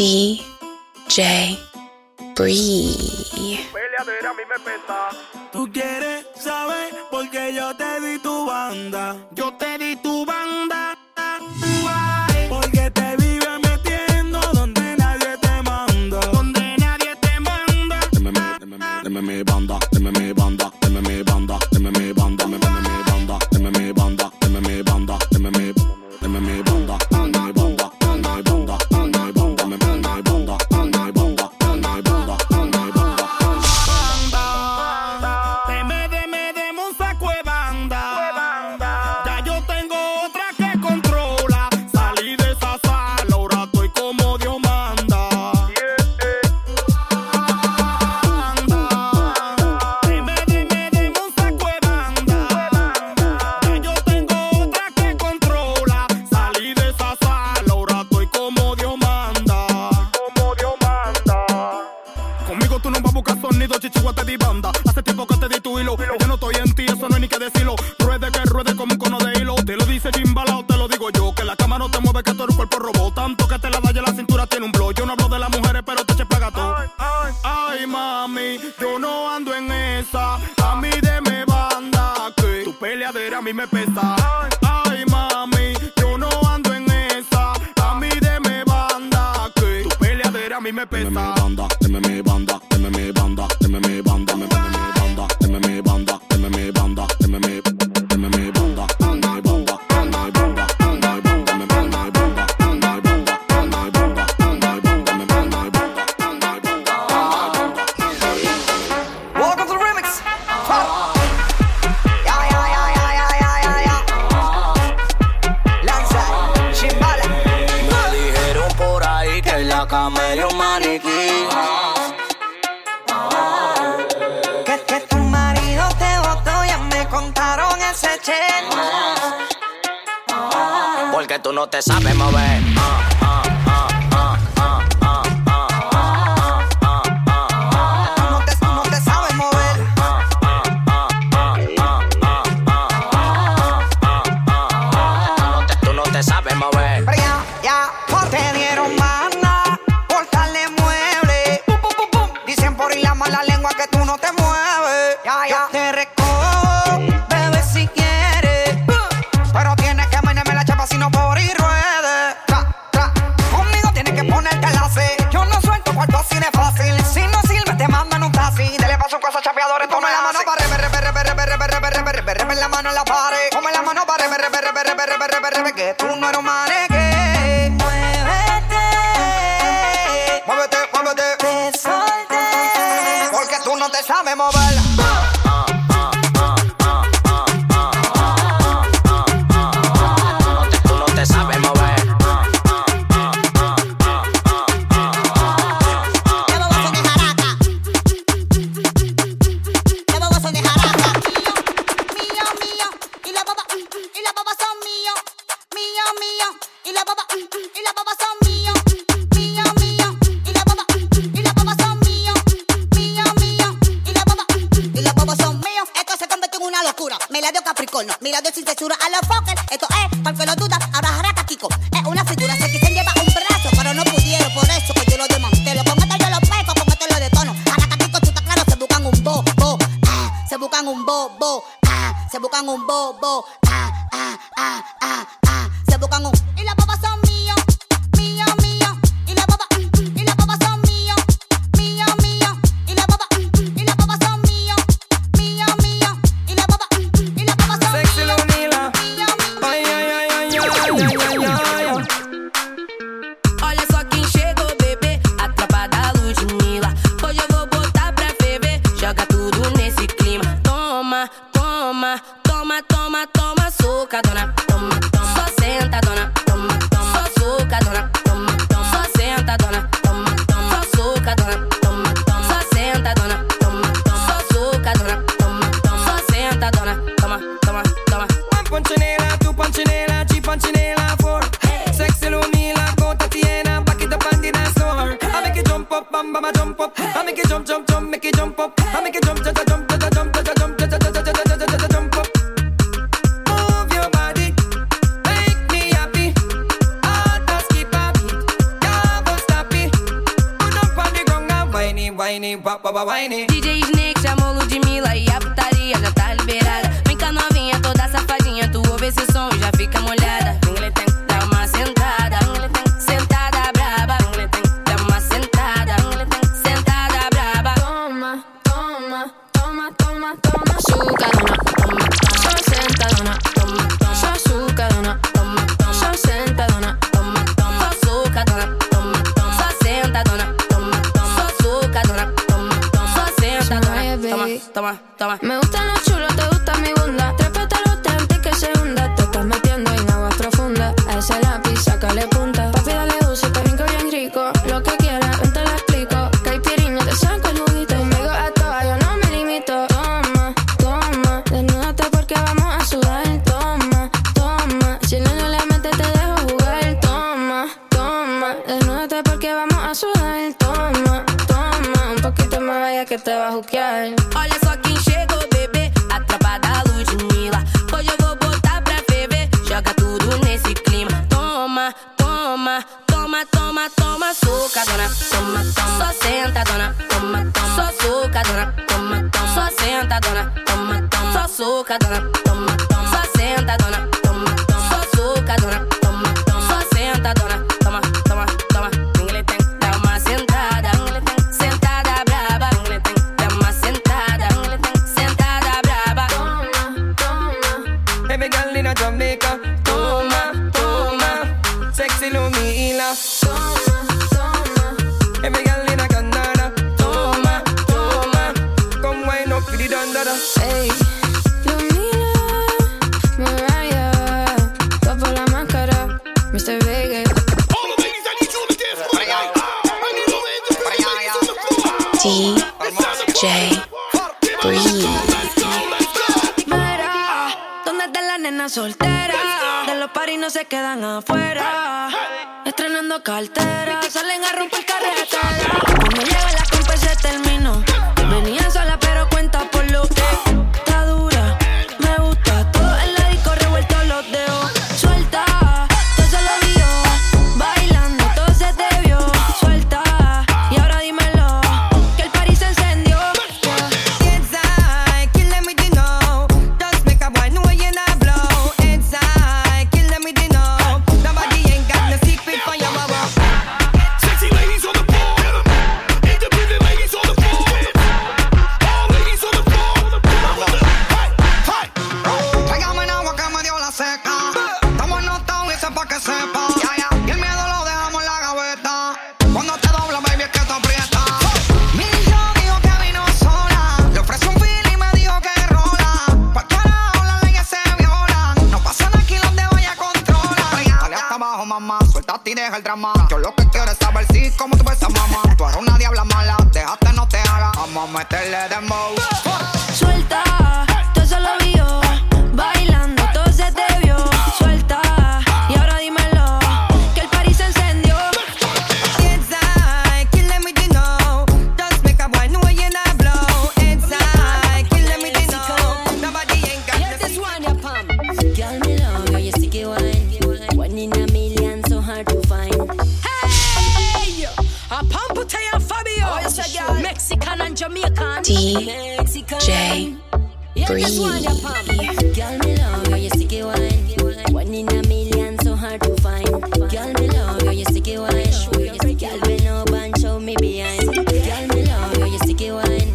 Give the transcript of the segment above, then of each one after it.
DJ Bree. Peleadera a mí me pesa. Tú quieres saber porque yo te di tu banda. Yo te di tu banda. Porque te vive metiendo donde nadie te manda. Donde nadie te manda. Deme mi banda, deme mi banda, deme mi banda, deme mi banda, deme mi banda, deme mi banda, deme mi banda, deme mi banda, deme mi banda, deme mi banda. Toma, toma, toma, toma açúcar, dona. Toma, toma. Só senta, dona. whiny, baba whiny. DJ Snake chamou Ludmilla e a putaria já tá liberada. Vem cá novinha, toda safadinha, tu ouve esse som e já fica molhada. Dá uma sentada, sentada braba. Dá uma sentada, sentada braba. Toma, toma, toma, toma, toma. Chucadona, toma, só sentadona, toma, toma. Só chucadona, toma, toma. Só sentadona, toma, toma. Só sucadona, toma, toma. Só sentadona, toma, toma. Só sucadona, toma, toma. Só sentadona, toma, toma, toma. Me gustan los chulos, te gusta mi bunda. Trépatelo te antes que se hunda. Te estás metiendo en aguas profundas. A ese lápiz, sácale punta. Papi, dale uso, está rico, bien rico. Lo que quieras, ven te lo explico. Caipirinha, te saco el juguito. Conmigo a todas, yo no me limito. Toma, toma, desnúdate porque vamos a sudar. Toma, toma, si no le metes te dejo jugar. Toma, toma, desnúdate porque vamos a sudar. Toma, toma, un poquito más vaya que te va a juquear. Olha só quem chegou, bebê, atrapada a Ludmilla. Hoje eu vou botar pra ferver, joga tudo nesse clima. Toma, toma, toma, toma, toma, sucadona, toma, toma, só sentadona, toma, toma, só sucadona, toma, toma, só sentadona, toma, toma, só sucadona, toma, toma, só sentadona, toma, toma, só sucadona, toma, toma, só sentadona, toma, toma, toma, ninguém tem, dá uma sentada, sentada braba, ninguém tem, dá uma sentada, sentada braba. Toma, toma, baby girl in a Jamaica. Toma, toma, sexy Lumila. Toma, toma, baby girl in a Canada. Toma, toma, come wind up with the dandada. Hey, Lumila, Mariah, topo la máscara, Mr. Vegas. All the ladies, I need you to dance floor. I need you to DJ Bree. Mira, ¿dónde está la nena soltera? De los paris no se quedan afuera. Estrenando cartera, salen a romper carretera. Cuando llega la compa y se terminó. Venía sola pero cuenta por lo que está dura. Me gusta todo en la disco revuelto los dedos. Suelta, todo se lo vio. Bailando, todo se te vio. Suelta, y ahora dímelo. Que el party se encendió. Inside, kill them with the no. Just make a wine, no way in a blow. Inside, kill them with the no. Nobody ain't got no secret for your mama. Sexy ladies on the floor. Independent ladies on the floor. All ladies on the floor. Hey, hey. Tráigame el agua que me dio la seca. Estamos notados y sepa que sepa. Y el miedo lo dejamos en la gaveta. Cuando te dobla, baby, es que te aprieta. Mi yo dijo que vino sola. Le ofrecí un feel y me dijo que rola. Pa' carajo, las leyes se violan. No pasan aquí los de vaya controla. Dale hasta abajo, mamá. Suéltate y deja el drama. Yo lo que quiero es saber si cómo tú ves a mamá. Tú eres una diabla mala. Déjate, no te hagas. Vamos a meterle dembow. Suelta, todo se lo vio. Bailando, todo se te vio. Suelta, y ahora dímelo. Que el party se encendió. Inside, kill them with the no. Just make a wine, no way in a blow. Inside, kill them with the no. Nobody ain't got no secret. Girl, me love how you stick it wine. One in a million, so hard to find. Hey, a Pomputeo Fabio. Oh, it's a girl. Mexican and Jamaican. DJ Bree. Girl, me love how you stick it wine. One in a million, so hard to find. Girl, me love how you stick it wine. Girl, bend up and show me behind. Girl, me love how you stick it wine.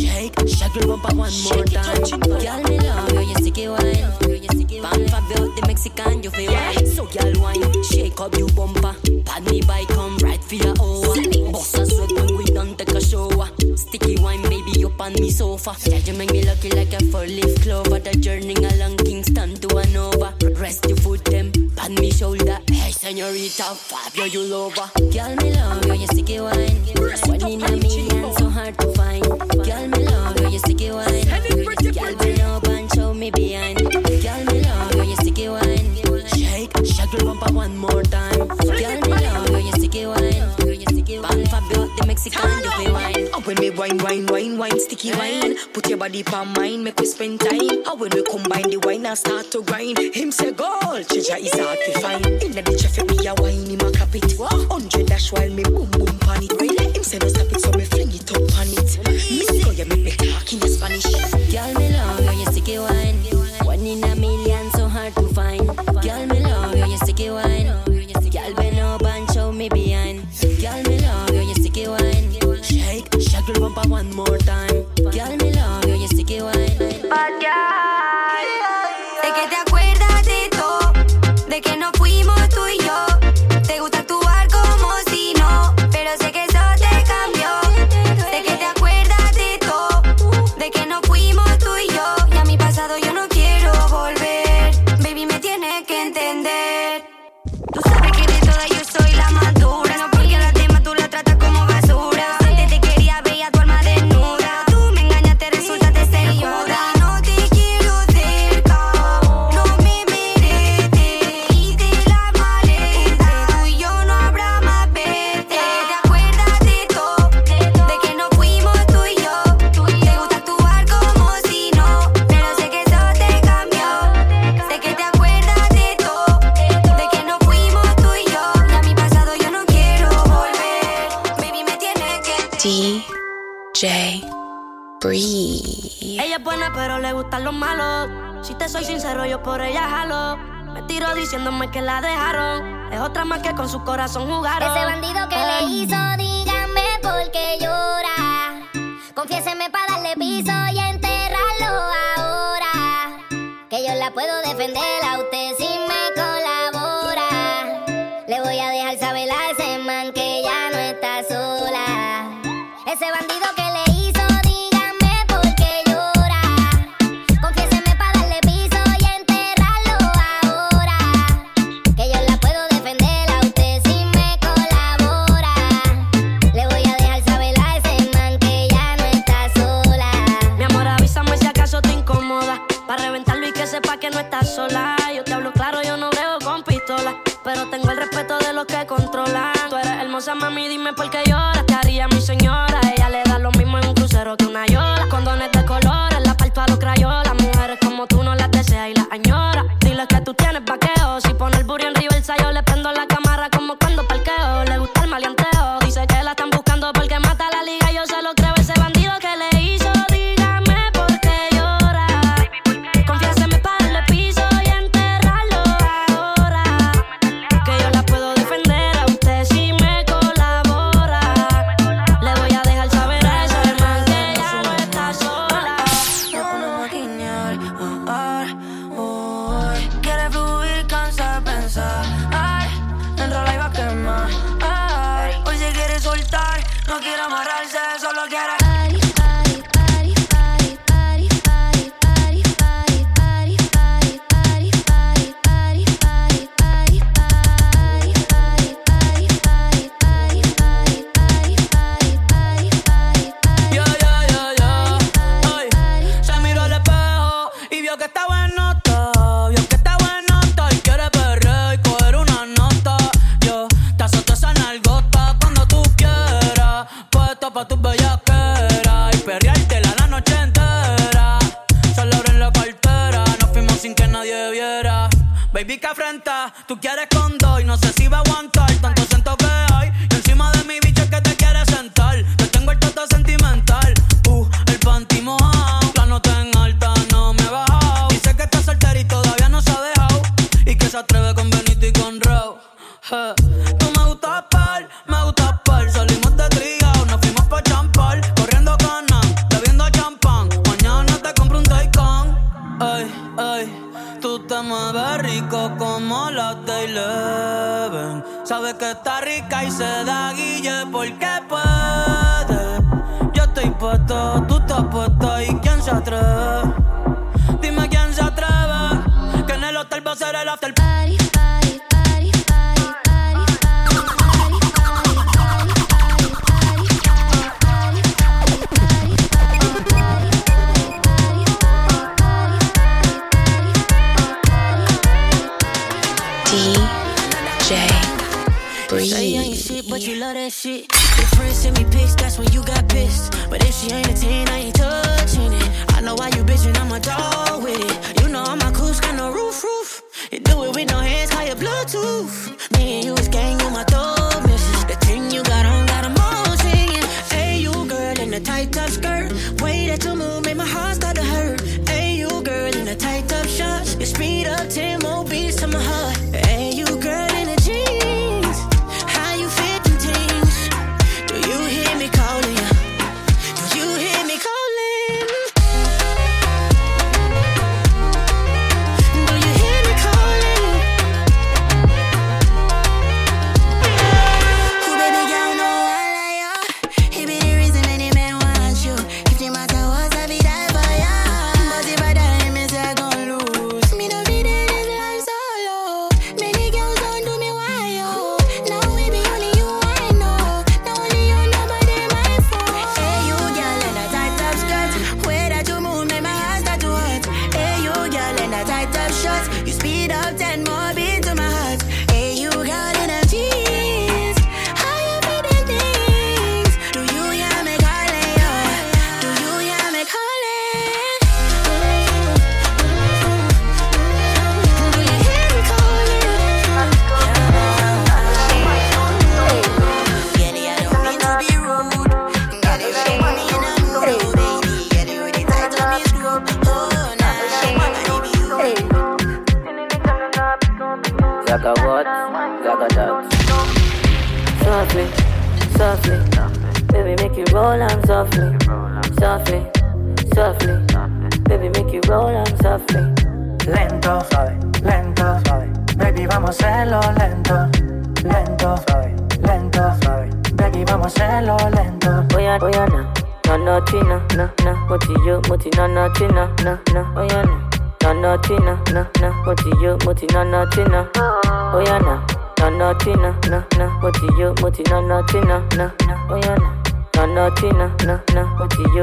Shake your bumper one more time. Girl, me love how you stick it wine. Bang Fabio, the Mexican, you feel right. So, girl, wine, shake up your bumper. Pad me by, come right for your hour. Boss a sweat when we done take a shower. Sticky wine, baby, up on me sofa. Yeah, you make me lucky like a four-leaf clover. The journey along Kingston to Anova. Rest your foot, them, pan me shoulder. Hey, señorita, Fabio, you lover. Girl, me love how you sticky wine. One in a million, so hard to find. Girl, me love how you sticky wine. Girl, bend up and show me behind. Girl, me love how you sticky wine. Shake your bumper one more time. Girl, me love how you sticky wine. Pan Fabio, the Mexican, you be wine. Oh, when we wine, sticky wine. Put your body pan mine, make we spend time. Oh, when we combine the wine and start to grind. Him say gold, Chija is hard to find. Inna the traffic, me a wine in my carpet. 100 dash while me boom boom pan it. Him say no stop it, so me fling it up pan. DJ Bree. Ella es buena pero le gustan los malos. Si te soy sincero yo por ella jalo. Me tiro diciéndome que la dejaron. Es otra más que con su corazón jugaron. Ese bandido que le hizo, díganme por qué llora. Confiéseme pa' darle piso y enterrarlo ahora. Que yo la puedo defender a usted si me colabora. Le voy a dejar saber a ese man que ya no está sola. Ese bandido que le hizo, díganme por qué llora. Confiéseme pa' darle piso y enterrarlo ahora. Que yo la puedo defender a usted si me colabora. Le voy a dejar saber a ese man que ya no está sola. Mi amor, avísame si acaso te incomoda. Pa' reventarlo y que sepa que no estás sola. Yo te hablo claro, yo no veo con pistola. Pero tengo el respeto de los que controlan. Tú eres hermosa, mami, dime por qué lloras. Te haría mi señora. Ella le da lo mismo en un crucero que una yola. Condones de colores, la parto a los crayolas. Mujeres como tú no las deseas y las añoras. Diles que tú tienes vaqueo. Si pone el burro en reversa, yo le prendo la cámara como cuando parqueo. Le gusta el maleanteo. Dice que la están buscando porque mata la liga. Yo se lo creo, ese bandido que le. softly, softly. Baby, make it roll on softly, softly, softly. Baby, make it roll on softly. Lento, suave, lento, suave. Baby, vamos a hacerlo lento, lento, suave, lento, suave. Baby, vamos a hacerlo lento. Voy a no, China, no, moti, no, China, no, voy a no, China, no, moti, no, China, voy a no, China, no, moti, no, China, no, voy a no, China, no, moti, no, China. DJ Bree.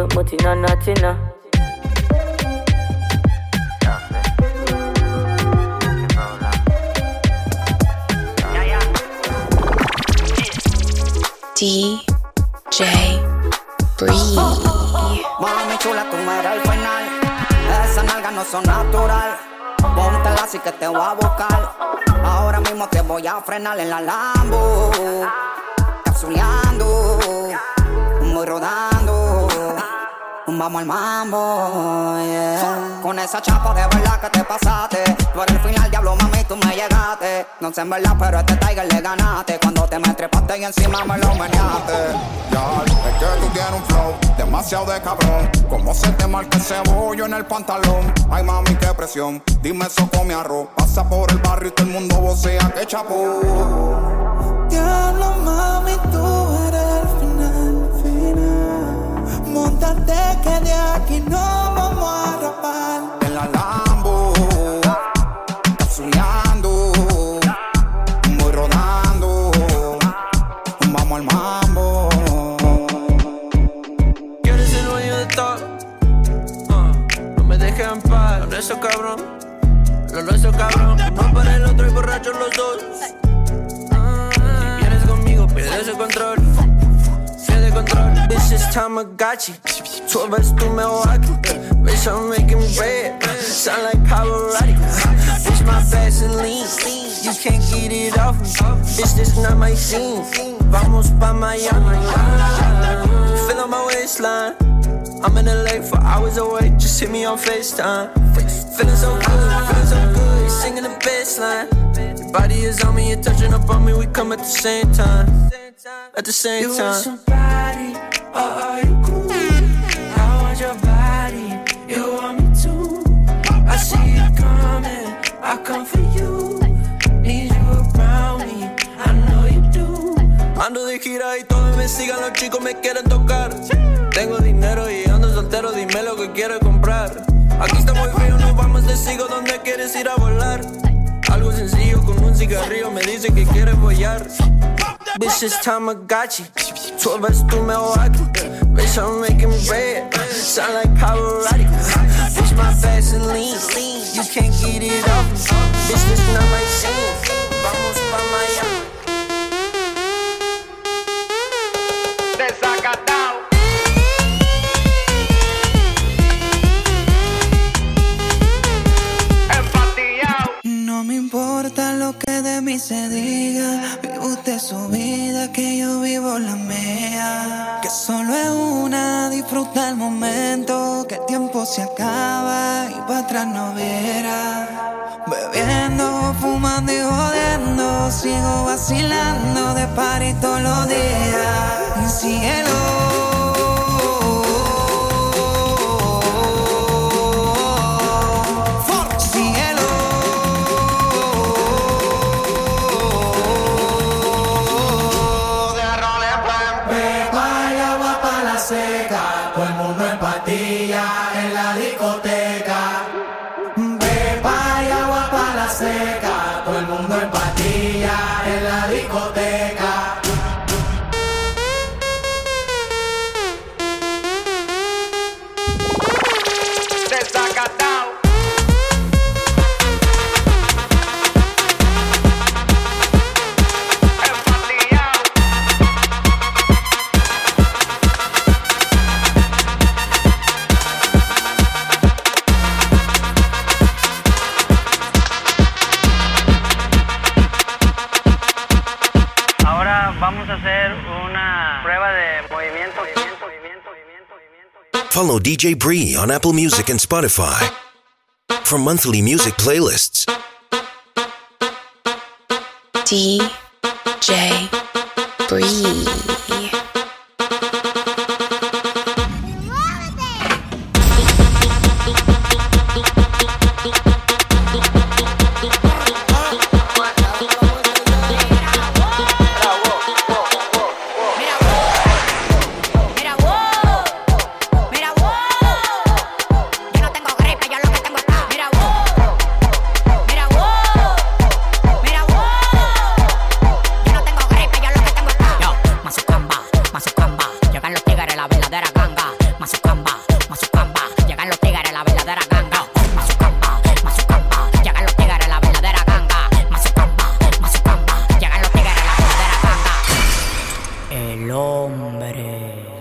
Mami chula, tú me eres el final. Esas nalgas no son natural. Póntela así que te voy a buscar. Ahora mismo te voy a frenar en la Lambo. Capsuleando, muy rodando. Vamos al mambo, yeah. Con esa chapa de verdad que te pasaste. Tú eres el final, diablo, mami, tú me llegaste. No sé en verdad, pero a este Tiger le ganaste. Cuando te me trepaste y encima me lo meneaste. Ya, es que tú tienes un flow demasiado de cabrón. Como se te marca el cebollo en el pantalón. Ay, mami, qué presión, dime eso con mi arroz. Pasa por el barrio y todo el mundo vocea que chapó. Diablo, mami, tú eres el final. Móntate que de aquí no vamos a rapar. En la Lambo, capsuleando, voy rodando, vamos al mambo. Yo eres el dueño de todo, no me dejes en paz. Lo nuestro cabrón, uno para el otro y borrachos los dos. Si vienes conmigo, pierdes el control. Bitch, it's Tamagotchi. 12 bites through Milwaukee. Bitch, I'm making bread. Sound like Pavarotti. Bitch, my Vaseline. You can't get it off me. Bitch, this not my scene. Vamos pa' Miami. Feeling my waistline. I'm in LA for hours away. Just hit me on FaceTime. Feeling so good, singing the bassline. Your body is on me, you're touching up on me. We come at the same time. At the same you time. You want somebody, oh, are you cool? I want your body, you want me too. I see you coming, I come for you. Need you around me, I know you do. Ando de gira y todos me sigan, los chicos me quieren tocar. Tengo dinero y ando soltero, dime lo que quieres comprar. Aquí está muy frío, nos vamos, te sigo donde quieres ir a volar. Algo sencillo con un cigarrillo, me dice que quieres follar. Bitch, it's Tamagotchi. 12 bites through Milwaukee. Bitch, I'm making bread. Sound like Pavarotti. Bitch, my Vaseline. You can't get it off. Bitch, this not my scene. Vamos pa' Miami. Desacatado. Empatillao. No me importa lo que de mí se diga. Usted su vida, que yo vivo la mía. Que solo es una, disfruta el momento. Que el tiempo se acaba y para atrás no verá. Bebiendo, fumando y jodiendo. Sigo vacilando de party todos los días. Cielo. Follow DJ Bree on Apple Music and Spotify for monthly music playlists. DJ Bree.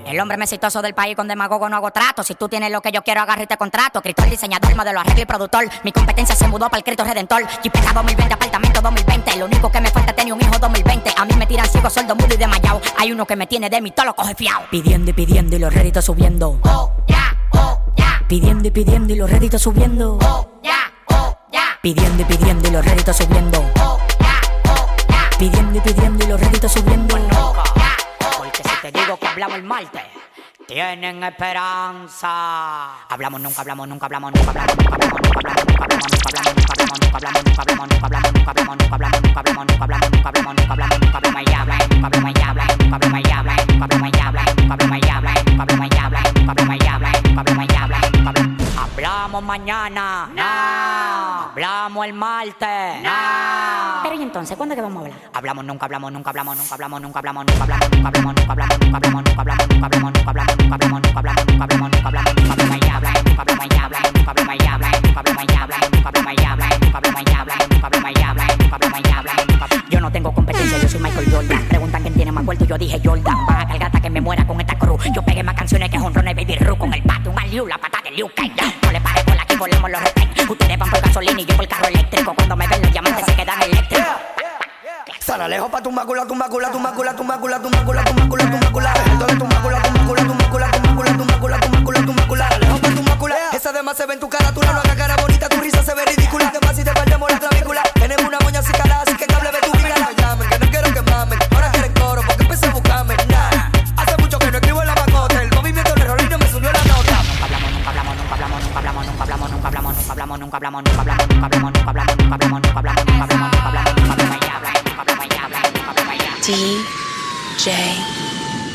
El hombre más exitoso del país, con demagogo no hago trato. Si tú tienes lo que yo quiero, agarra y te contrato. Crito, el diseñador, modelo, arreglo y productor. Mi competencia se mudó para el Crito Redentor. Jipeta 2020, apartamento 2020. Lo único que me falta es tener un hijo 2020. A mí me tiran ciego, sordo, mudo y desmayado. Hay uno que me tiene de mí, todo lo coge fiao. Pidiendo y pidiendo y los réditos subiendo. Oh, ya, yeah, oh, ya. Yeah. Pidiendo y pidiendo y los réditos subiendo. Oh, ya, yeah, oh, ya. Yeah. Pidiendo y pidiendo y los réditos subiendo. Oh, ya, yeah, oh, ya. Yeah. Pidiendo y pidiendo y los réditos subiendo. Oh, no. Te digo que hablamos el martes. Tienen esperanza. Hablamos nunca, hablamos nunca, hablamos nunca, hablamos nunca, hablamos nunca, hablamos nunca, hablamos nunca, hablamos nunca, hablamos nunca, hablamos nunca, hablamos nunca, hablamos nunca, hablamos nunca, hablamos nunca, hablamos nunca, hablamos nunca, hablamos nunca, hablamos nunca, hablamos nunca, hablamos nunca, hablamos mañana, no. Hablamos el martes, no. Pero y entonces, ¿cuándo es que vamos a hablar? Hablamos nunca, hablamos nunca, hablamos nunca, hablamos nunca, hablamos nunca, hablamos nunca, hablamos nunca, hablamos nunca, hablamos nunca, hablamos nunca, hablamos nunca, hablamos nunca, hablamos nunca, hablamos nunca, hablamos nunca, hablamos nunca, hablamos nunca, hablamos nunca, hablamos nunca, hablamos nunca, hablamos nunca, hablamos nunca, hablamos nunca, hablamos nunca, hablamos nunca. Yo no tengo competencia, yo soy Michael Jordan. Preguntan quién tiene más cuarto, yo dije Jordan. Vas a cargar hasta que me muera con esta cruz. Yo pegué más canciones que jonrones Baby Ruth con el pato, un aliu, la pata de Liu Kang. No le paré por aquí, volemos los retén. Ustedes van por gasolina y yo por carro eléctrico. Cuando me ven los diamantes se quedan eléctricos. Sanalejo pa' tumbacula, tumbacula, tumbacula, tumbacula, tumbacula, tumbacula. Entonces tumbacula, tumbacula, tumbacula, tumbacula, tumbacula, tumbacula, tumbacula. Sanalejo pa' tumbacula. Esa demás se ve en tu carátula, no haga cara bonita, tu risa se ve ridícula. Te vas y te perdemos la clavícula. Tenemos una moña sin cara, así que cable ve tu vida. No me llamen, que no quiero que mamen. Ahora quieren coro, porque empecé a buscarme. Nah, hace mucho que no escribo en la macota. El movimiento de Rolino me subió la nota. DJ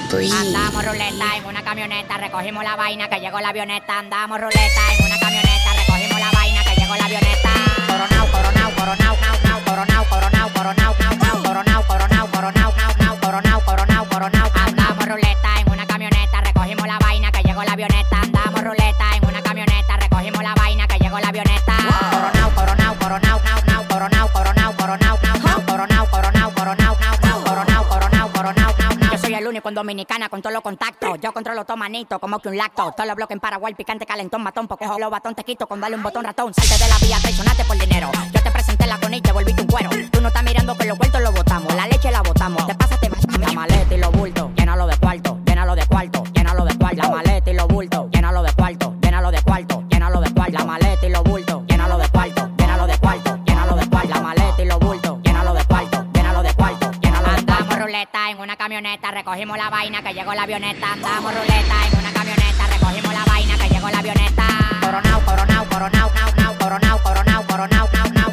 Bree. Andamos ruleta en una camioneta, recogimos la vaina que llegó la avioneta. Andamos ruleta en una camioneta, recogimos la vaina que llegó la avioneta. Coronao, coronao, coronao, coronao, coronao, coronao, coronao, coronao, coronao, coronao, coronao, coronao, coronao, coronao, coronao. Andamos ruleta en una camioneta, recogimos la vaina que llegó la avioneta. Andamos ruleta en una camioneta, recogimos la vaina que llegó la avioneta. Coronao, coronao, coronao, coronao, coronao, coronao, coronao, coronao, coronao, coronao. El único en Dominicana con todos los contactos. Yo controlo todo manito, como que un lacto. Todos los bloques en Paraguay, picante, calentón, matón. Porque jolo batón te quito con darle un botón ratón. Salte de la vía, traicionaste por dinero. Yo te presenté la coni y te volviste un cuero. Tú no estás mirando que los vueltos lo botamos. La leche la botamos. Te pasas, te vas. La maleta y los bultos, llénalo de cuarto, llénalo de cuarto, llénalo de cuarto. La maleta y los bultos, llénalo de cuarto, llénalo de cuarto, llénalo de cuarto. La maleta y los bultos, llénalo de cuarto, llénalo de cuarto, llénalo de cuarto. La maleta y los bultos, llénalo de cuarto, llénalo de cuarto. En una camioneta recogimos la vaina que llegó la avioneta. Andamos ruleta en una camioneta, recogimos la vaina que llegó la avioneta. Coronao, coronao, coronao, coronao, coronao, coronao, coronao, coronao,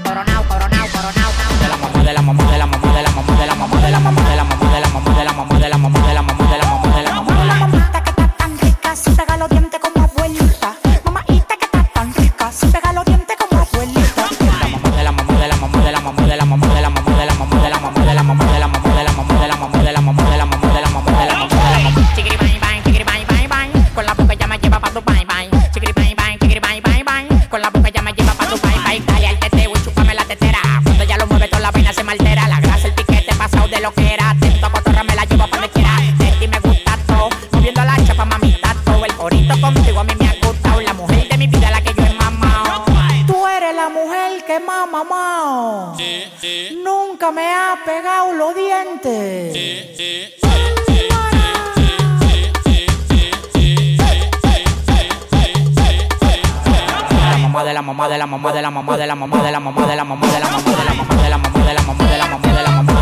coronao, coronao, coronao. De la mamá, de la mamá, de la mamá, de la mamá, de la mamá, de la mamá, de la mamá, de la mamá, de la mamá, de la mamá, de la mamá, de la mamá, de la mamá. Mamá, mamita que está tan rica, si pega los dientes como abuelita. Mamita que está tan rica, si pega los dientes como abuelita. De la mamá, de la mamá, de la mamá, de la mamá, de la mamá, de la mamá, de la mamá, de la mamá, de la mamá. Pegado los dientes. La mamá de la mamá de la mamá de la mamá de la mamá de la mamá de la mamá de la mamá de la mamá de la mamá de la mamá de la mamá de la mamá de la mamá.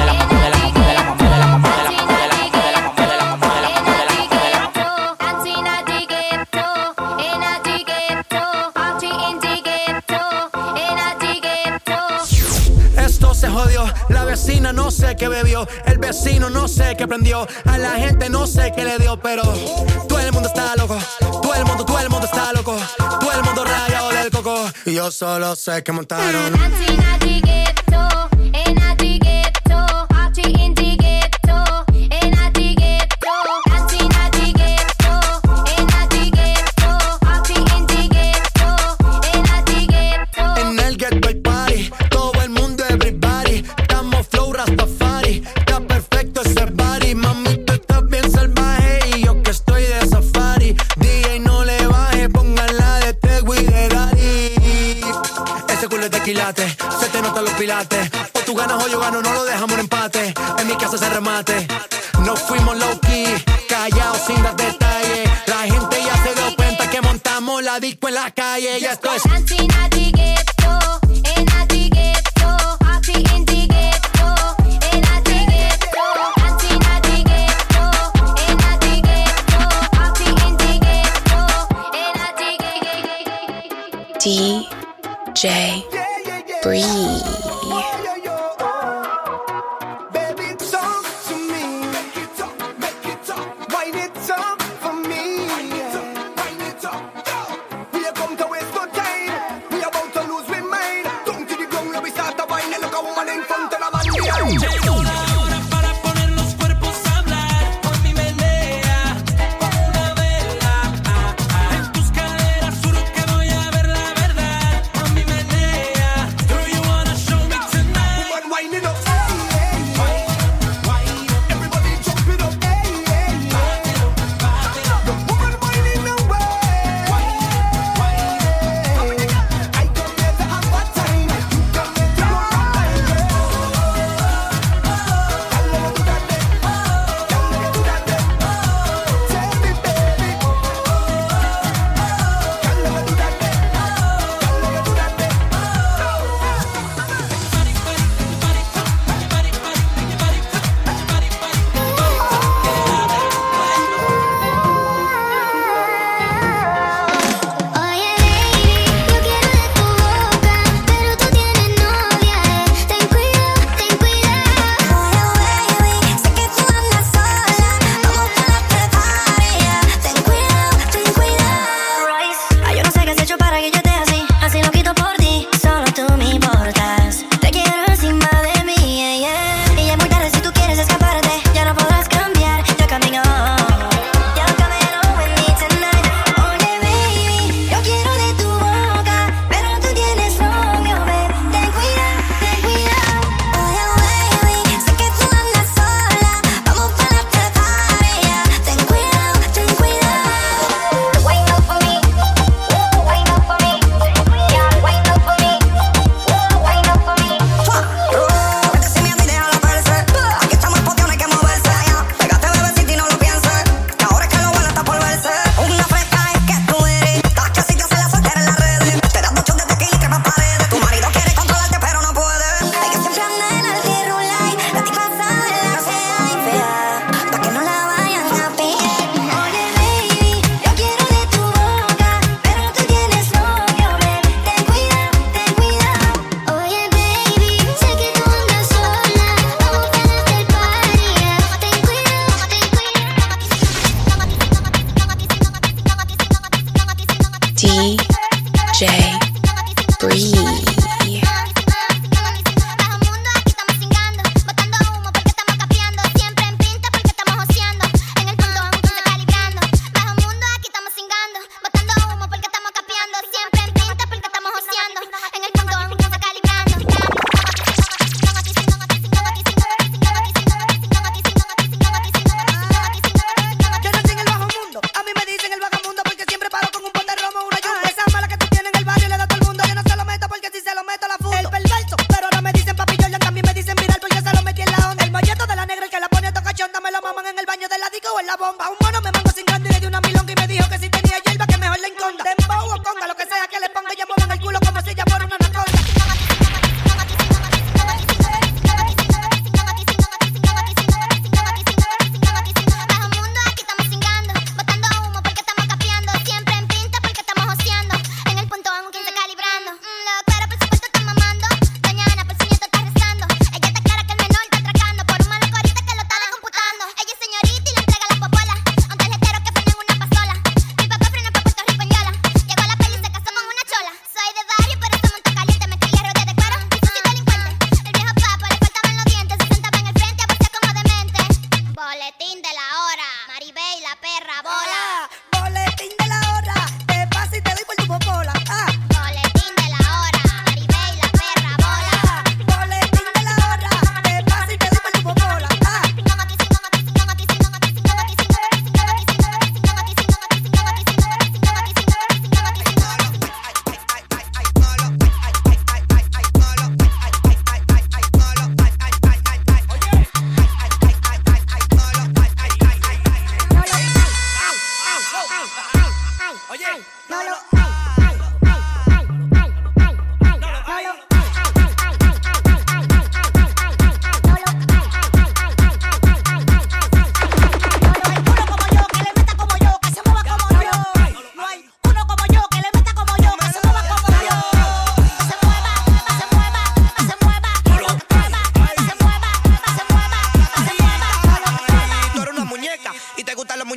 No sé qué bebió, el vecino no sé qué prendió, a la gente no sé qué le dio, pero todo el mundo está loco, todo el mundo está loco, todo el mundo rayado del coco, y yo solo sé que montaron. Está perfecto ese body, mami, tú estás pilates. O tú ganas o yo gano, no lo dejamos en empate. En mi casa se remate. Nos fuimos low key, callados sin dar detalles. La gente ya se dio cuenta que montamos la disco en la calle. Y esto es DJ Bree.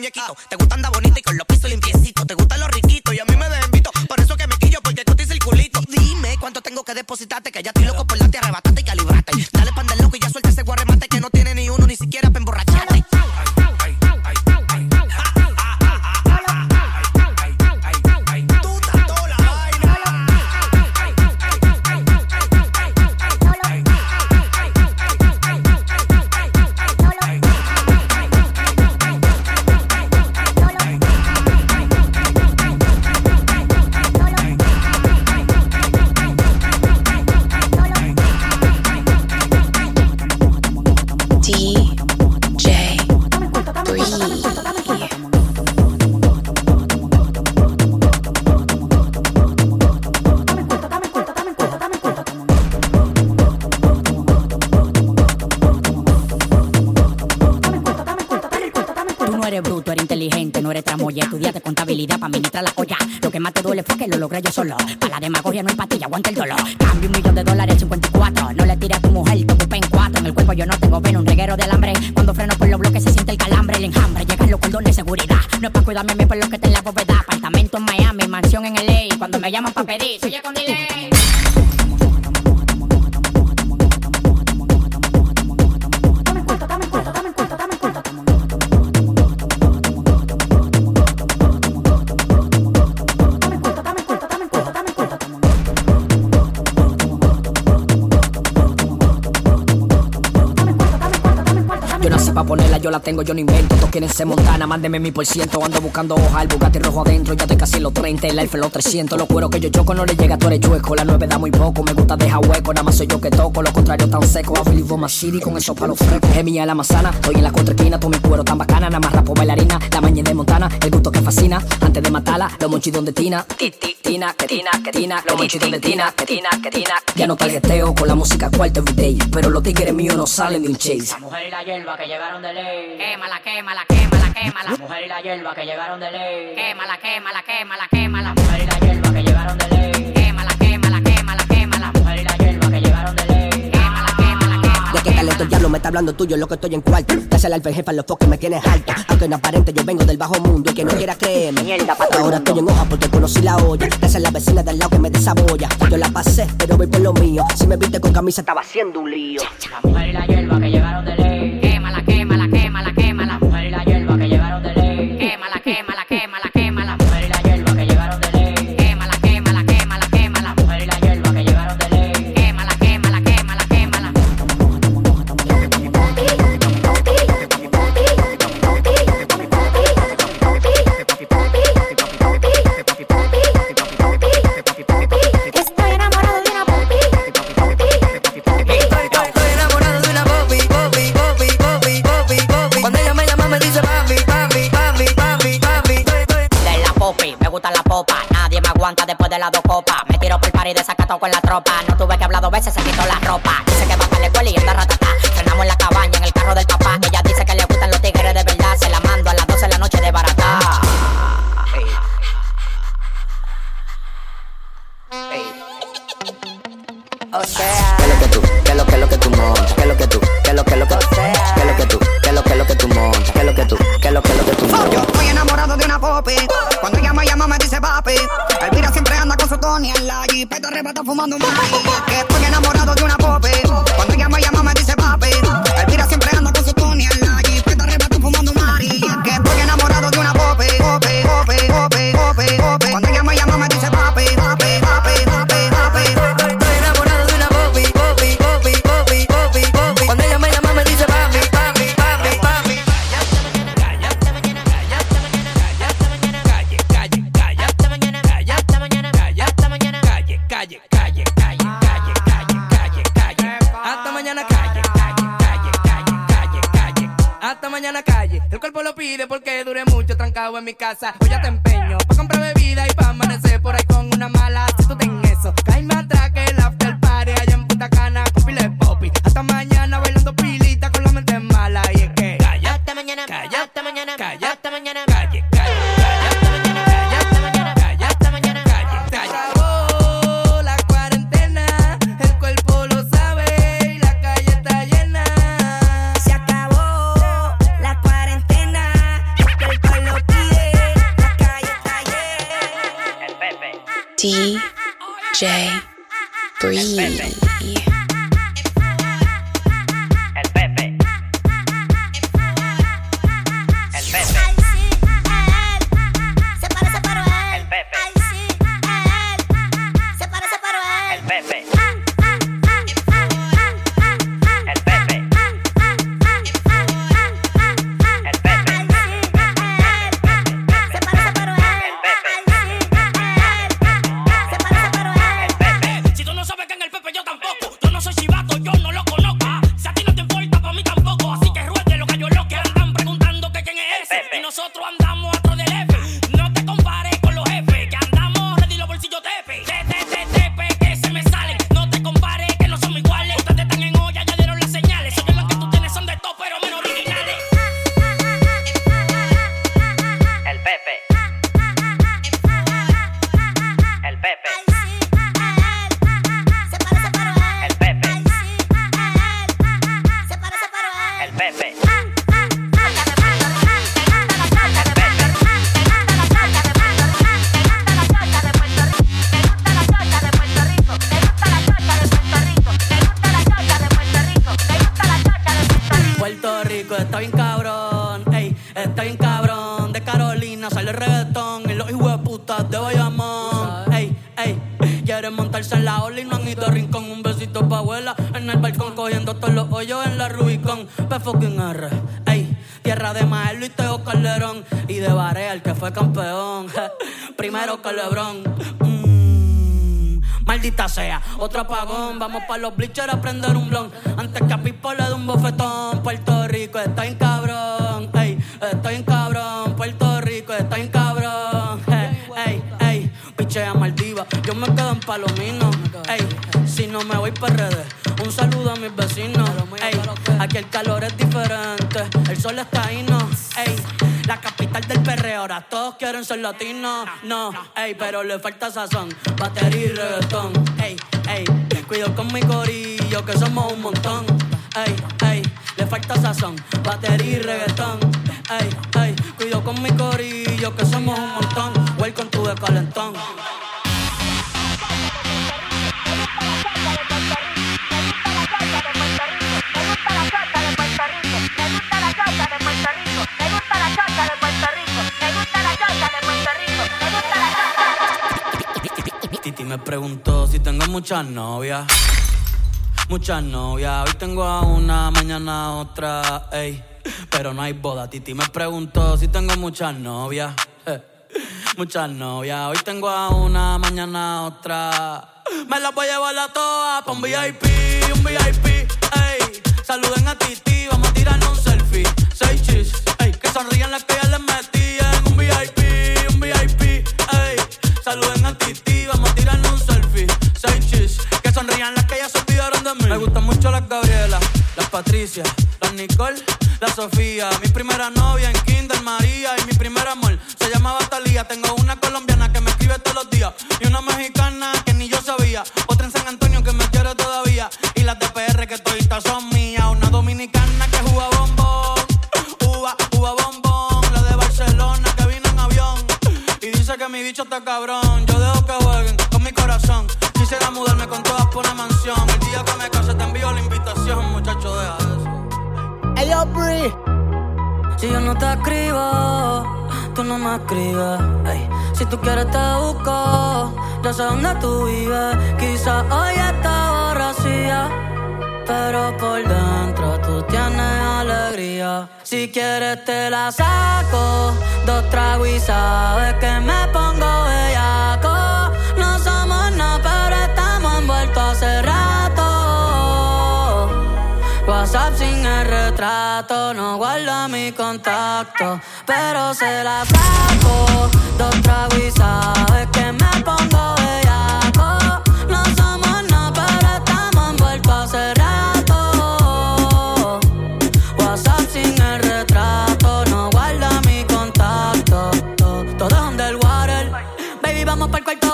muñequito. Te gusta andar bonito y con los pisos limpiecitos. Te gustan los riquitos y a mí me desinvito. Por eso que me quillo, porque cotiza el culito. Dime cuánto tengo que depositarte, que ya estoy loco por darte, arrebatarte y calibrarte. Dale pan del loco y ya suelta ese guarremate, que no tiene ni uno ni siquiera para emborracharte. Yo solo, para la demagogia no hay pastilla, aguanta el dolor. Cambio $1,000,000 $54. No le tires a tu mujer, te ocupé en 4. En el cuerpo yo no tengo pena, un reguero de alambre. Cuando freno por los bloques se siente el calambre, el enjambre. Llegan los cordones de seguridad. No es para cuidarme a mí por lo que está en la bóveda. Apartamento en Miami, mansión en LA. Cuando me llaman para pedir, soy yo con delay. Yo la tengo, yo no invento. Todos quieren ser Montana, mándeme mi por ciento. Ando buscando hoja, el Bugatti rojo adentro. Ya estoy casi en los 30, el Alfa en los 300. Los cueros que yo choco no le llega, tú eres chueco. La 9 da muy poco, me gusta dejar hueco. Nada más soy yo que toco, lo contrario tan seco. I believe on my city con esos palos frescos. Es mía la manzana, estoy en la contraesquina. Todo mi cuero tan bacana, nada más rapo bailarina. La maña de Montana, el gusto que fascina. Antes de matarla, los monchis donde tina. Tina, que tina, que tina. Los monchis donde tina, que tina, que tina. Ya no targeteo con la música cuarta everyday. Pero los tigres míos no salen de un chase. La mujer y la hierba que llegaron de ley. Quémala, quémala, quémala, quémala. La mujer y la hierba que llegaron de ley. Quémala, quémala, quémala, quémala. La mujer y la hierba que llegaron de ley. Quémala, quémala, quémala, quémala. La mujer y la hierba que llegaron de ley. Quémala, quémala, quémala. De qué talento el diablo me está hablando tuyo, lo que estoy en cuarto. Te hace el alfa jefa, los toques me tienes alta. Aunque no aparente, yo vengo del bajo mundo. Y que no quiera creerme, mierda pa' todo. Ahora estoy en hoja porque conocí la olla. Te hace la vecina del lado que me desaboya. Yo la pasé, pero voy por lo mío. Si me viste con camisa, estaba haciendo un lío. La mujer y la hierba que llegaron de ley. Quémala, quémala, quémala, quémala. La mujer y la hierba que llegaron de ley. Quémala, quémala, quémala, quémala. La mujer y la hierba que llegaron de ley. Quémala, quémala, quémala, quémala. La mujer y la hierba que llegaron de ley. Quémala, quémala, quémala, quémala. Después de las 2 copas, me tiro por party desacatado con la tropa. No tuve que hablar 2 veces, se quitó la ropa. Dice que va para la escuela y anda ratatá. Cenamos en la cabaña, en el carro del papá. Ella dice que le gustan los tigres de verdad. Se la mando a las 12 de la noche de barata. Hey. Hey. O sea, ¿qué es lo que tú? ¿Qué es lo que tú montas? ¿Qué es lo que tú? ¿Qué es lo que o sea, ¿qué es lo que tú? ¿Qué es lo que tú montas? ¿Qué es lo que tú? ¿Qué es lo que tú montas? Yo estoy enamorado de una popi. Cuando ella me llama me dice papi. Elvira siempre anda con su Tony en la jipeta, arrebata fumando un maíz. Que estoy enamorado de una popi. Cuando ella me llama me dice papi. Elvira siempre anda con su Tony en la jipeta, arrebata fumando un maíz. Que estoy enamorado de una popi. Popi, popi, popi, popi, popi. Cuando ella me llama me dice papi, papi, papi, papi, papi. Estoy enamorado de una popi, popi, popi, popi, popi, popi. Cuando ella me llama me dice papi, papi, papi, papi. Porque dure mucho trancado en mi casa. Hoy ya te empeño pa' comprar bebida y pa' amanecer por ahí con una mala. Si tú ten eso, cáeme atrás que el after party allá en Punta Cana con pile popi. Hasta mañana bailando pilita con la mente mala. Y es que calla, hasta mañana, calla, hasta mañana, calla, hasta mañana, calle, calle. DJ Bree. Otro apagón, vamos pa' los bleachers a prender un blon. Antes que a Pipo le dé un bofetón. Puerto Rico está en cabrón, ey, está en cabrón. Puerto Rico está en cabrón, ey, ey, ey. Pichea Maldivas, yo me quedo en Palomino, ey. Si no me voy pa' redes, un saludo a mis vecinos, ey. Aquí el calor es diferente, el sol está ahí, no, ey. La capital del perreo, ahora todos quieren ser latinos, no, ey. Pero le falta sazón, batería y reggaetón, ey. Ey, cuido con mi corillo que somos un montón. Ey, ey, le falta sazón, batería y reggaetón. Ey, ey, cuido con mi corillo que somos un montón. Welcome to the Calentón. Me preguntó si tengo muchas novias. Muchas novias. Hoy tengo a una, mañana a otra, ey. Pero no hay boda. Titi me preguntó si tengo muchas novias. Muchas novias. Hoy tengo a una, mañana a otra. Me las voy a llevar a todas pa' un VIP, ey. Saluden a Titi, vamos a tirarnos un selfie. Seis chis, ey. Que sonrían las que ya les metí en un VIP, ey. Saluden a Titi. Que sonrían las que ya se olvidaron de mí. Me gustan mucho las Gabriela, las Patricia, las Nicole, la Sofía. Mi primera novia en Kinder, María. Y mi primer amor se llamaba Talía. Tengo una colombiana que me escribe todos los días. Y una mexicana que ni yo sabía. Otra en San Antonio que me quiere todavía. Y las TPR que toditas son mías. Una dominicana que juega bombón. Uva bombón. La de Barcelona que vino en avión. Y dice que mi bicho está cabrón. Yo dejo que jueguen con mi corazón. Quisiera mudarme con todas por una mansión. El día que me case te envío la invitación. Muchacho, deja eso. Ey, yo, Bree. Si yo no te escribo, tú no me escribes, ey. Si tú quieres te busco, ya sé dónde tú vives. Quizás hoy estás borracía, pero por dentro tú tienes alegría. Si quieres te la saco, dos tragos y sabes que me pongo bellaco. No somos nada, pero estamos envueltos hace rato. WhatsApp sin el retrato, no guarda mi contacto, pero se la saco. Dos tragos y sabes que me pongo bellaco. No somos nada, pero estamos envueltos hace rato. WhatsApp sin el retrato, no guarda mi contacto. Todo donde el water, baby, vamos para el cuarto.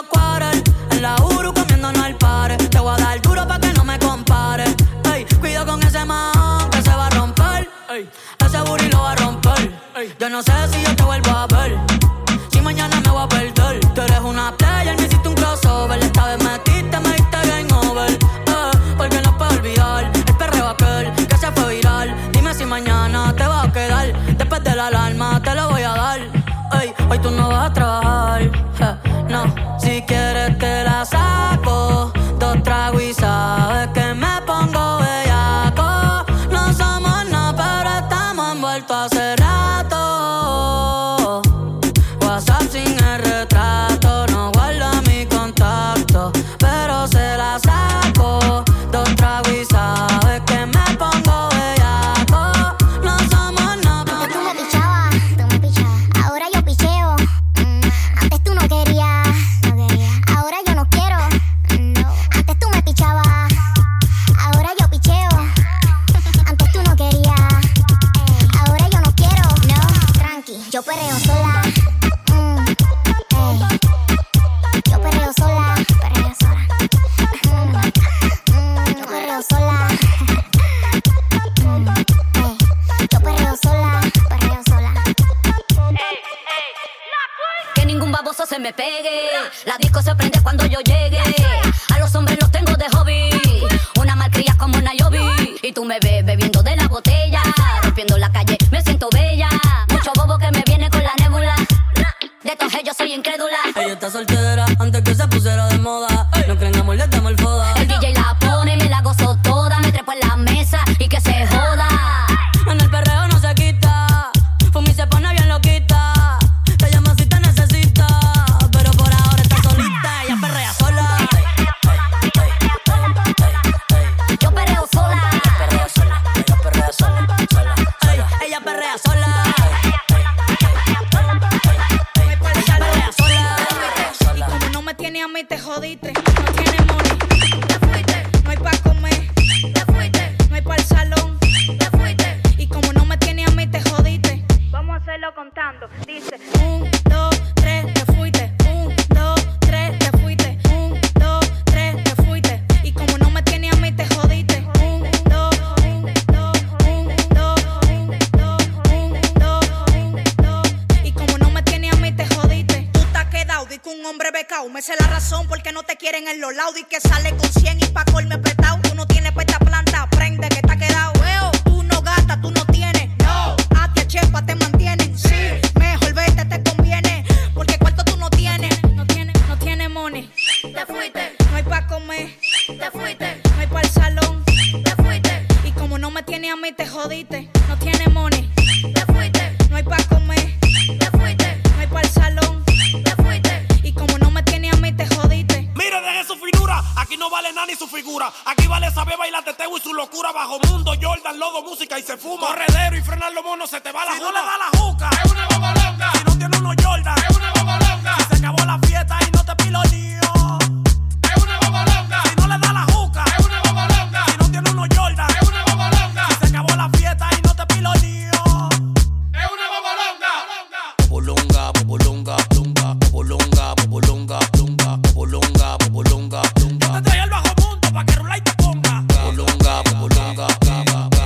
La Uru comiéndonos al par. Te voy a dar duro pa' que no me compare. Ey, cuido con ese man que se va a romper. Ey, ese booty lo va a romper. Ey, yo no sé si yo te vuelvo a ver. Si mañana me voy a perder. Tú eres una player, me hiciste un cross. desde la alarma te lo voy a dar. Ey, hoy tú no vas a trabajar. No, si quieres te la saco. Dos tragos y sabes que me pongo bellaco. No somos nada, pero estamos envueltos hace rato. WhatsApp sin el retrato. No guarda mi contacto, pero se la saco. Dos tragos y sabes que me pongo bellaco. No somos nada, pero... Antes tú me pichabas, ahora yo picheo. Antes tú no querías, ahora yo no quiero. Antes tú me pichabas, ahora yo picheo. Antes tú no querías, ahora yo no quiero. No, tranqui, yo perreo sola. Se me pegue, la disco se prende cuando yo llegue. A los hombres los tengo de hobby, una malcría como Nayobi. Y tú me ves bebiendo de la botella, rompiendo la calle, me siento bella. Mucho bobo que me viene con la nébula, de todos ellos soy incrédula. Ella está soltera antes que se pusiera de moda. No creen amor, le damos el foda. El DJ la pone, me la gozo toda. Me trepo en la mesa y que se joda. En el perreo no se quita, Fumi se pone bien loquita. Te jodiste, no tiene money, te fuiste, no hay pa' comer, te fuiste, no hay pa' el salón, te fuiste, y como no me tiene a mí te jodiste. Vamos a hacerlo contando, dice 1, 2, 3, te fuiste, 1, 2, 3, te fuiste, 1, 2, 3, te fuiste, y como no me tiene a mí te jodiste. 1, 2, 1, 2, 1, 2, 1, 2, 1, 2, 1, 2, y como no me tiene a mí te jodiste. Tú te has quedado, di que un hombre becao, me se la porque no te quieren en los laudos y que sale con 100 y pa' colme prestado. Tú no tienes pa' esta planta, aprende que te ha quedado. Weo, tú no gastas, tú no tienes. No, a ti a chepa te mantienen. Sí, mejor vete, te conviene. Porque cuarto tú no tienes. No tienes money. Te fuiste. No hay pa' comer. Te fuiste. No hay pa' el salón. Te fuiste. Y como no me tienes a mí, te jodiste. No tienes money. Te fuiste. No hay pa' comer. Te fuiste. No hay pa' el salón. Te fuiste. Y como no me tienes a mí, te jodiste. Mire, deje su finura. Aquí no vale nada ni su figura. Aquí vale saber bailar teteo y su locura. Bajo mundo, Jordan, lodo, música y se fuma. Corredero y frenar los monos, se te va la juca. Si no le da la juca, es una bobolonga. Si no tiene uno Jordan, es una bobolonga. Si se acabó la fiesta y no te piloneo, es una bobolonga. Si no le da la juca, es una bobolonga. Si no tiene uno Jordan, es una bobolonga. Si se acabó la fiesta y no te piloneo, es una bobolonga. Bobolonga, bobolonga, plumba, bobolonga, bobolonga, plumba, bobolonga, bobolonga, plumba. Yo te traía el bajo mundo pa' que rula y te ponga. Bobolonga, bobolonga, plumba, bobolonga,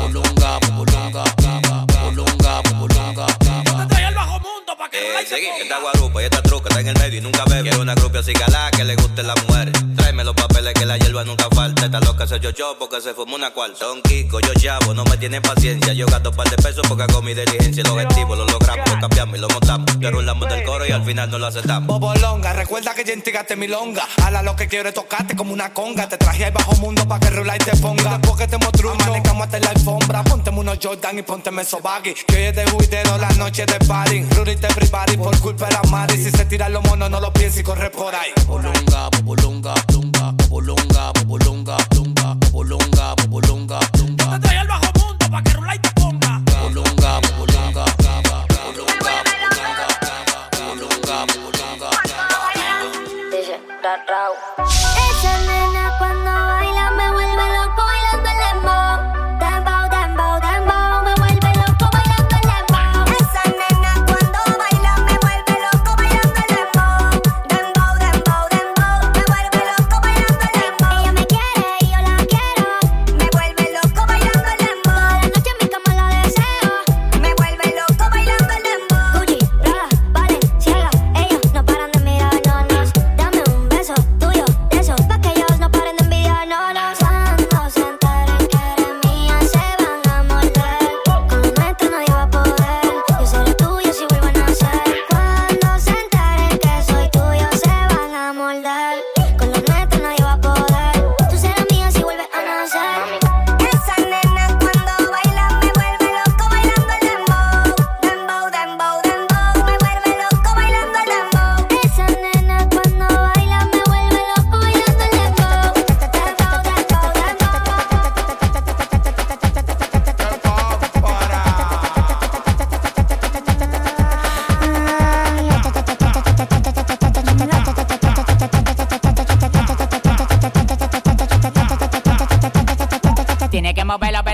bobolonga, plumba, bobolonga, bobolonga, plumba. Yo te traía el bajo mundo pa' que rula y te ponga. Esta guarupa y esta truca está en el medio y nunca bebe. Quiero una grupia así galá que le guste las mujeres. Tráeme los papeles que la hierba nunca falta. Esta loca se chochó porque se fumó una cuarta. Don Kiko, yo chavo, no me tienen paciencia. Yo gasto un par de pesos porque hago mi diligencia. El objetivo lo logramos, lo cambiamos y lo montamos. Yo rulamos del coro y al final no lo aceptamos. Bobolonga, recuerda que ya entregaste mi longa. Hala lo que quiero es tocarte como una conga. Te traje al bajo mundo pa' que rula y te ponga. Después que te mostró, amanecamos hasta en la alfombra. Pónteme unos Jordan y pónteme esos baggy. Que hoy es de juidero, la noche de party. Rulite everybody por culpa de la Mari. Si se tiran los monos, no lo pienses y corre por ahí. Bobolonga, bobolonga, plumba, bobolonga, bobolonga, plumba, bobolonga, bobolonga, plumba. Te traía el bajo mundo pa' que rula y te ponga. Bobolonga, bobolonga, plumba, bobolonga, bobolonga, bobolonga, bobolonga. Dice, rau. Esa nena cuando baila me vuelve loco bailando el dembow. Ella me quiere y yo la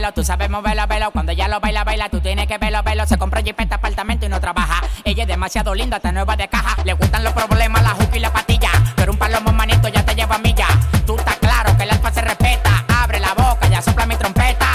pelo, tú sabes moverlo, velo. Cuando ella lo baila, baila, tú tienes que verlo, velo. Se compra jipeta, apartamento y no trabaja. Ella es demasiado linda, está nueva de caja. Le gustan los problemas, la juca y la patilla. Pero un palomo manito ya te lleva a milla. Tú estás claro que el alfa se respeta. Abre la boca, ya sopla mi trompeta.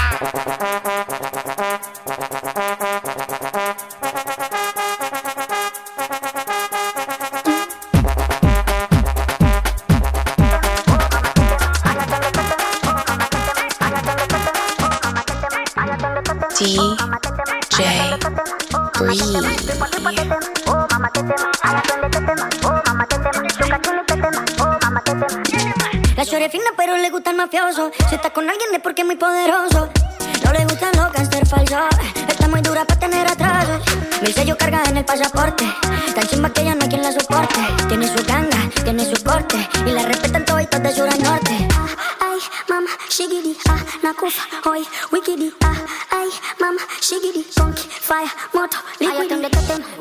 Pero le gusta el mafioso. Si está con alguien es porque es muy poderoso. No le gustan los gánster falsos. Está muy dura para tener atrasos. Mi sello carga en el pasaporte. Tan chimba que ya no hay quien la soporte. Tiene su ganga, tiene su corte. Y la respetan todos y todos de sur a norte. Ay, mama, shigiri, ah, nakufa, hoy, wikidi, ah. Ay, mama, shigiri, funky, fire, moto, liquidi.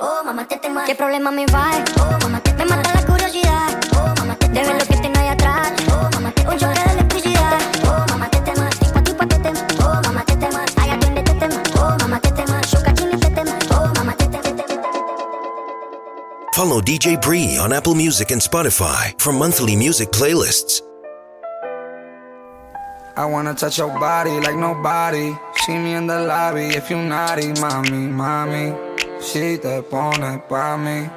Oh, mama, te temas. ¿Qué problema me va? Oh, mama, te temas. Me mata la curiosidad. Oh, mama, te temas. De ver lo que tiene ahí atrás. Un choque de electricidad. Oh, mamá, te temas. Tipa, te temas. Oh, mamá, te temas. Ay, atiende, te temas. Oh, mamá, te temas. Shuka, chile, te temas. Oh, mamá, te temas. Follow DJ Bree on Apple Music and Spotify for monthly music playlists. I wanna touch your body like nobody. See me in the lobby if you naughty. Mami, mami, si te pone pa' mí.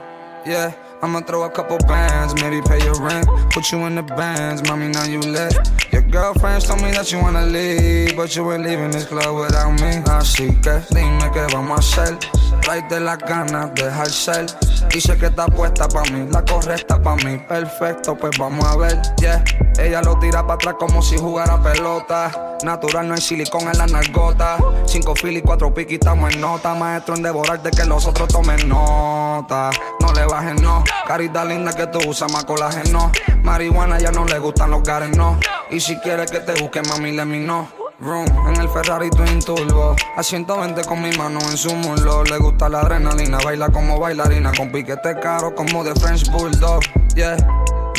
Yeah. I'ma throw a couple bands, maybe pay your rent. Put you in the bands, mommy, now you lit. Your girlfriends told me that you wanna leave, but you ain't leaving this club without me. Así que dime qué vamos a hacer. Tráete las ganas, deja el cel. Dice que está puesta pa' mí, la correcta pa' mí. Perfecto, pues vamos a ver, yeah. Ella lo tira pa' atrás como si jugara pelota. Natural, no hay silicón en la nargota. 5 filis, 4 piqui, estamos en nota. Maestro en devorarte que los otros tomen nota. No le bajen, no. Carita linda que tú usas más colágeno. Marihuana ya no le gustan los gares, no. Y si quieres que te busque, mami, let me know. Room, en el Ferrari Twin Turbo. A 120 con mi mano en su muslo. Le gusta la adrenalina, baila como bailarina. Con piquete caro como de French Bulldog. Yeah,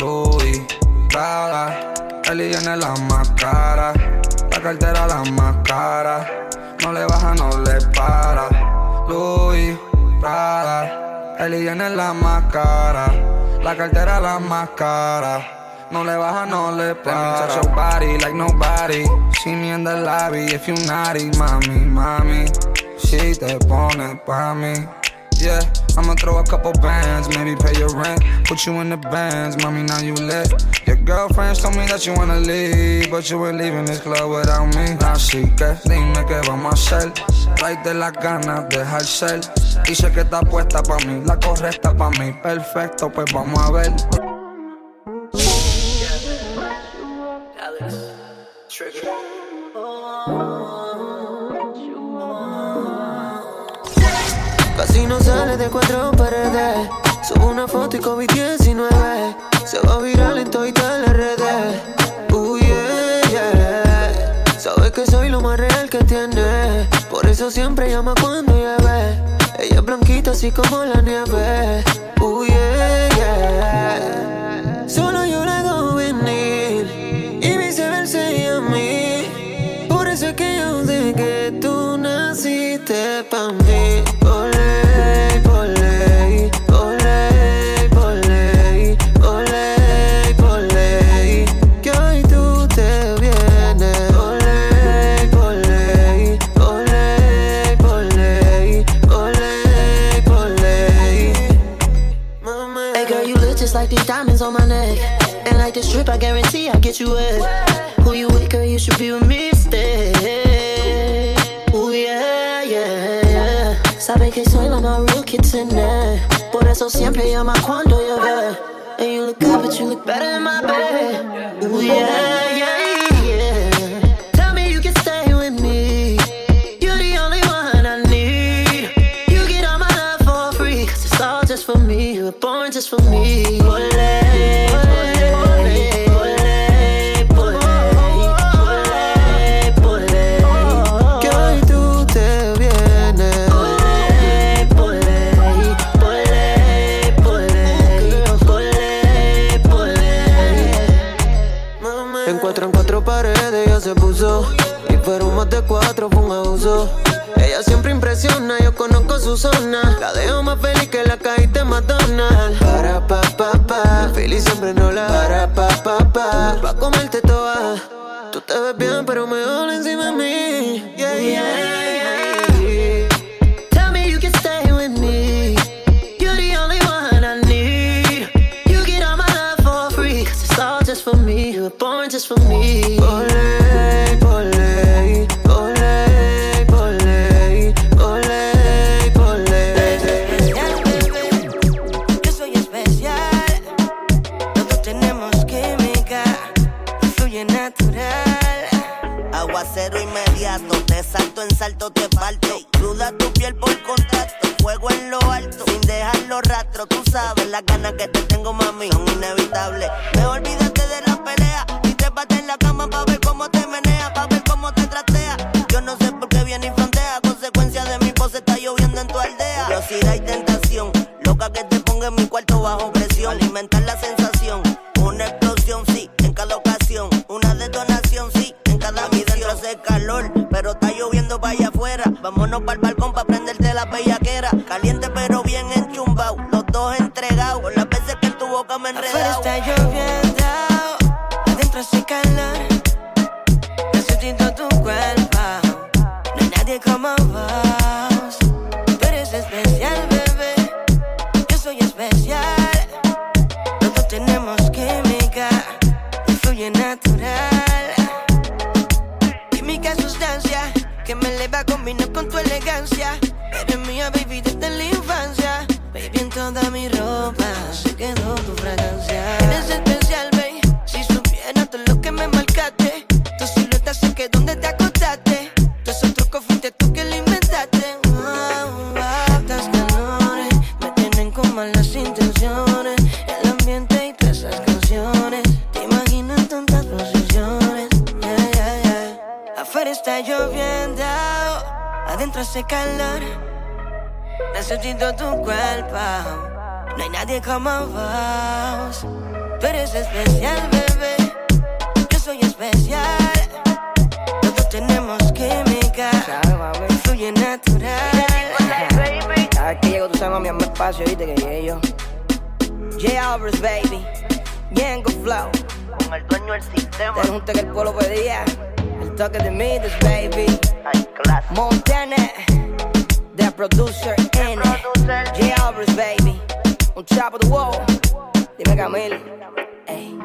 Louis Prada. Eli en la más cara. La cartera la más cara. No le baja, no le para. Louis Prada. Eli en la más cara. La cartera la más cara. No le baja, no le para. Touch your body like nobody. See me in the lobby if you naughty. Mami, mami, si te pone pa' mí. Yeah, I'ma throw a couple bands, maybe pay your rent. Put you in the bands, mommy, now you lit. Your girlfriends told me that you wanna leave, but you ain't leaving this club without me. Así que dime qué vamos a hacer. Tráete las ganas, deja el cel. Dice que está puesta pa' mí, la correcta pa' mí. Perfecto, pues vamos a ver. Casi no sale de 4 paredes. Subo una foto y COVID-19 se va viral en todas las redes. Uy, yeah, yeah. Sabes que soy lo más real que tiene. Por eso siempre llama cuando llueve. Ella es blanquita así como la nieve. Uy, yeah, yeah. Solo yo la hago venir y viceversa y a mí. Por eso es que yo sé que tú naciste pa' mí. On my neck, and like this trip, I guarantee I get you wet. Who you with, girl? You should be with me instead. Ooh, yeah, yeah, yeah. Sabe que soy la más real que tiene. Por eso siempre llama cuando llueve. And you look good, but you look better in my bed. Ooh, yeah, yeah. Just for me, ole. En 4 paredes ya se puso y fueron más de 4. impresiona, yo conozco su zona. La dejo más feliz que la cajita de McDonald's. Para pa pa pa, feliz siempre no la. Para pa pa pa, pa' comerte toda. Tú te ves bien pero mejor encima de mí. Yeah, yeah. Born just for me. Olé, olé, olé, olé, olé, olé. Yo soy especial. Nosotros tenemos química, fluye natural. Aguacero inmediato, te salto en salto, te parto. Cruda tu piel por contacto, fuego en lo alto, sin dejar los rastros. Tú sabes las ganas que te tengo, mami, son inevitables. Me olvidaste de la pelea y te bate en la cama pa' ver cómo te menea, pa' ver cómo te tratea. Yo no sé por qué viene y frontea, consecuencia de mi pose está lloviendo en tu aldea. Curiosidad y tentación, loca que te ponga en mi cuarto bajo presión. Alimentar la sensación, una explosión, sí, en cada ocasión. Una detonación, sí, en cada mi dentro hace calor, pero está lloviendo pa' allá afuera. Vámonos pa'l balcón pa' prenderte la bellaquera. Caliente pero bien enchumbao, los dos entregados, por las veces que en tu boca me enredao. Afuera está lloviendo, adentro hace calor, yo sintiendo tu cuerpo, no hay nadie como vos. Tú eres especial, bebé, yo soy especial. Todos tenemos química, fluye natural. Química, sustancia, que me eleva a combinar con tu elegancia. Eres mía, baby, desde la infancia. Baby, en toda mi ropa se quedó tu fragancia. Eres especial, baby, si supieras todo lo que me marcaste. Tu silueta sé que donde te acostaste. Todos esos trucos fuiste tú que lo inventaste. Wow, wow, estas calores me tienen con malas intenciones. El ambiente y todas esas canciones, te imaginas tantas posiciones. Yeah, yeah, yeah. Afuera está lloviendo, adentro hace calor, necesito tu cuerpo, no hay nadie como vos. Tú eres especial, bebé, yo soy especial. Todos tenemos química, fluye natural. Cada vez que llego tú sabes, mami, a mi espacio, viste que llegué yo. J. Albers, baby, Yango Flow, con el dueño del sistema. Te junté que el pueblo pedía, el toque de Midas, baby. Montana, the producer, N. J. Albers, baby. On top of the wall, dime Camilo. Ey.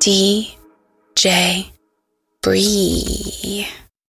DJ Bree.